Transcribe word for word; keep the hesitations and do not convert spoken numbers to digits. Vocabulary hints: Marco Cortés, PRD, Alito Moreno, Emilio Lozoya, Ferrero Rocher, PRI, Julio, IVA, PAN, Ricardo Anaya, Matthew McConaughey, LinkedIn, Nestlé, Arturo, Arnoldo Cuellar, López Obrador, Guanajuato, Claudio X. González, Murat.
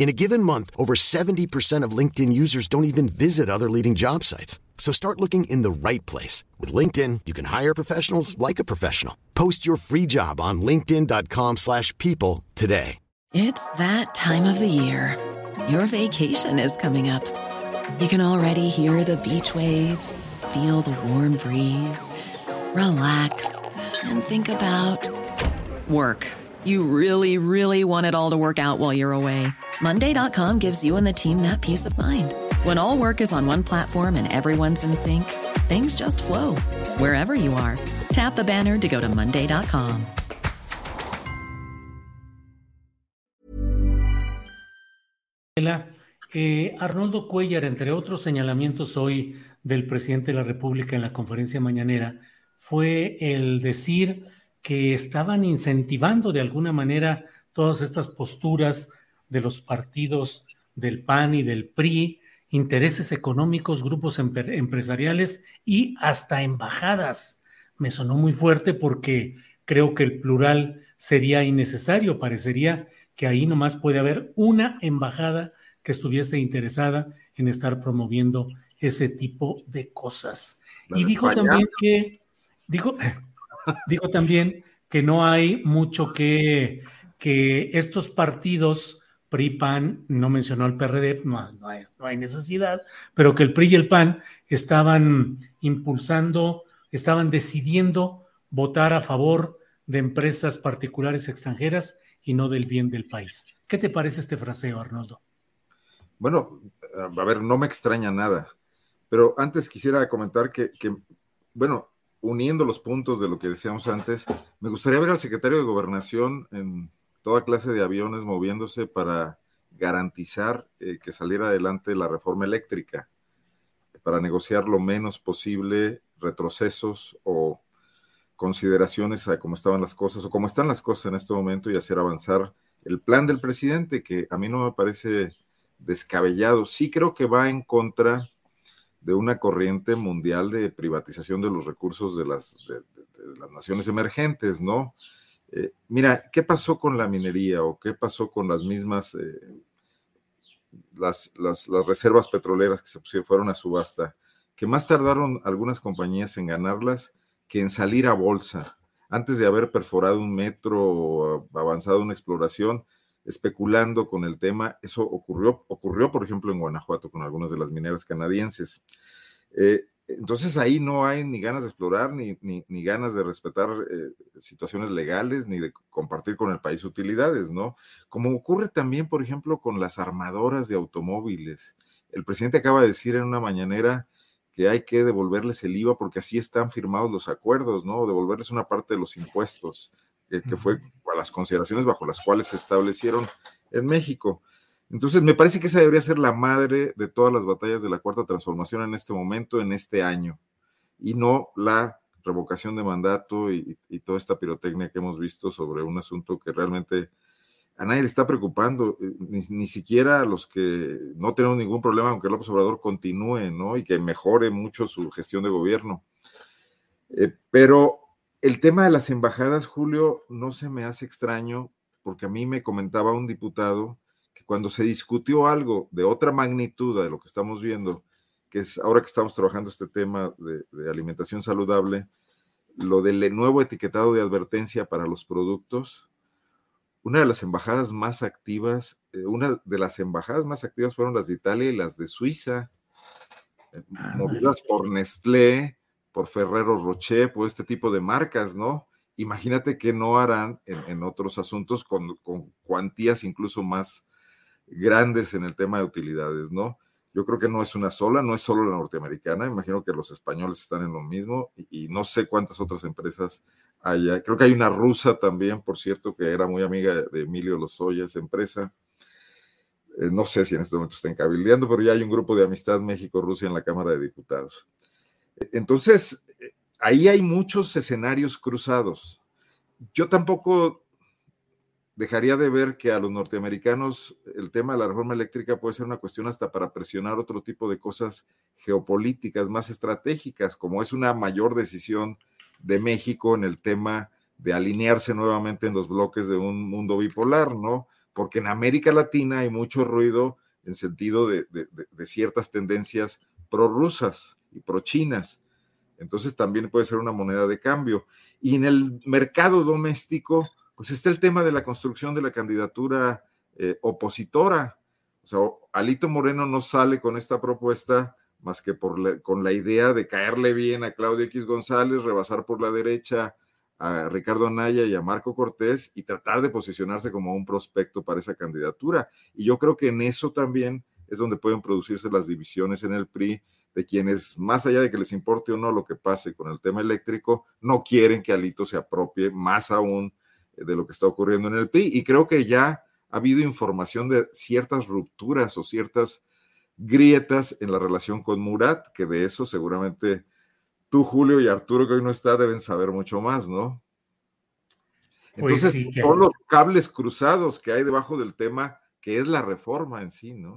In a given month, over seventy percent of LinkedIn users don't even visit other leading job sites. So start looking in the right place. With LinkedIn, you can hire professionals like a professional. Post your free job on linkedin dot com slash people today. It's that time of the year. Your vacation is coming up. You can already hear the beach waves, feel the warm breeze, relax, and think about work. You really, really want it all to work out while you're away. Monday dot com gives you and the team that peace of mind. When all work is on one platform and everyone's in sync, things just flow. Wherever you are, tap the banner to go to Monday dot com. Eh, Arnoldo Cuellar, entre otros señalamientos hoy del presidente de la República en la conferencia mañanera, fue el decir que estaban incentivando de alguna manera todas estas posturas de los partidos del P A N y del P R I, intereses económicos, grupos emper- empresariales y hasta embajadas. Me sonó muy fuerte porque creo que el plural sería innecesario. Parecería que ahí nomás puede haber una embajada que estuviese interesada en estar promoviendo ese tipo de cosas. La y de dijo España. también que dijo, dijo también que no hay mucho que, que estos partidos P R I, P A N, no mencionó al P R D, no, no, hay, no hay necesidad, pero que el P R I y el P A N estaban impulsando, estaban decidiendo votar a favor de empresas particulares extranjeras y no del bien del país. ¿Qué te parece este fraseo, Arnoldo? Bueno, a ver, no me extraña nada, pero antes quisiera comentar que, que bueno, uniendo los puntos de lo que decíamos antes, me gustaría ver al secretario de Gobernación en toda clase de aviones moviéndose para garantizar eh, que saliera adelante la reforma eléctrica, para negociar lo menos posible retrocesos o consideraciones a cómo estaban las cosas o cómo están las cosas en este momento y hacer avanzar el plan del presidente, que a mí no me parece descabellado. Sí creo que va en contra de una corriente mundial de privatización de los recursos de las, de, de, de las naciones emergentes, ¿no? Eh, mira, ¿qué pasó con la minería o qué pasó con las mismas eh, las, las, las reservas petroleras que se fueron a subasta? Que más tardaron algunas compañías en ganarlas que en salir a bolsa. Antes de haber perforado un metro o avanzado una exploración, especulando con el tema, eso ocurrió, ocurrió por ejemplo, en Guanajuato con algunas de las mineras canadienses. Eh, Entonces ahí no hay ni ganas de explorar, ni, ni, ni ganas de respetar eh, situaciones legales, ni de compartir con el país utilidades, ¿no? Como ocurre también, por ejemplo, con las armadoras de automóviles. El presidente acaba de decir en una mañanera que hay que devolverles el I V A porque así están firmados los acuerdos, ¿no? Devolverles una parte de los impuestos, eh, que fue a las consideraciones bajo las cuales se establecieron en México. Entonces, me parece que esa debería ser la madre de todas las batallas de la Cuarta Transformación en este momento, en este año, y no la revocación de mandato y, y toda esta pirotecnia que hemos visto sobre un asunto que realmente a nadie le está preocupando, ni, ni siquiera a los que no tenemos ningún problema, aunque López Obrador continúe, ¿no? Y que mejore mucho su gestión de gobierno. Eh, pero el tema de las embajadas, Julio, no se me hace extraño, porque a mí me comentaba un diputado cuando se discutió algo de otra magnitud de lo que estamos viendo, que es ahora que estamos trabajando este tema de, de alimentación saludable, lo del nuevo etiquetado de advertencia para los productos, una de las embajadas más activas, eh, una de las embajadas más activas fueron las de Italia y las de Suiza, eh, movidas por Nestlé, por Ferrero Rocher, por este tipo de marcas, ¿no? Imagínate que no harán en, en otros asuntos con, con cuantías incluso más grandes en el tema de utilidades, ¿no? Yo creo que no es una sola, no es solo la norteamericana, imagino que los españoles están en lo mismo y, y no sé cuántas otras empresas haya. Creo que hay una rusa también, por cierto, que era muy amiga de Emilio Lozoya, esa empresa. Eh, no sé si en este momento estén cabildeando, pero ya hay un grupo de amistad México-Rusia en la Cámara de Diputados. Entonces, ahí hay muchos escenarios cruzados. Yo tampoco dejaría de ver que a los norteamericanos el tema de la reforma eléctrica puede ser una cuestión hasta para presionar otro tipo de cosas geopolíticas más estratégicas, como es una mayor decisión de México en el tema de alinearse nuevamente en los bloques de un mundo bipolar, ¿no? Porque en América Latina hay mucho ruido en sentido de, de, de ciertas tendencias prorrusas y prochinas. Entonces también puede ser una moneda de cambio. Y en el mercado doméstico, pues está el tema de la construcción de la candidatura eh, opositora. O sea, Alito Moreno no sale con esta propuesta más que por la, con la idea de caerle bien a Claudio X. González, rebasar por la derecha a Ricardo Anaya y a Marco Cortés y tratar de posicionarse como un prospecto para esa candidatura. Y yo creo que en eso también es donde pueden producirse las divisiones en el P R I, de quienes, más allá de que les importe o no lo que pase con el tema eléctrico, no quieren que Alito se apropie más aún de lo que está ocurriendo en el P R I. Y creo que ya ha habido información de ciertas rupturas o ciertas grietas en la relación con Murat, que de eso seguramente tú, Julio, y Arturo, que hoy no está, deben saber mucho más, ¿no? Entonces, pues sí, que... son los cables cruzados que hay debajo del tema, que es la reforma en sí, ¿no?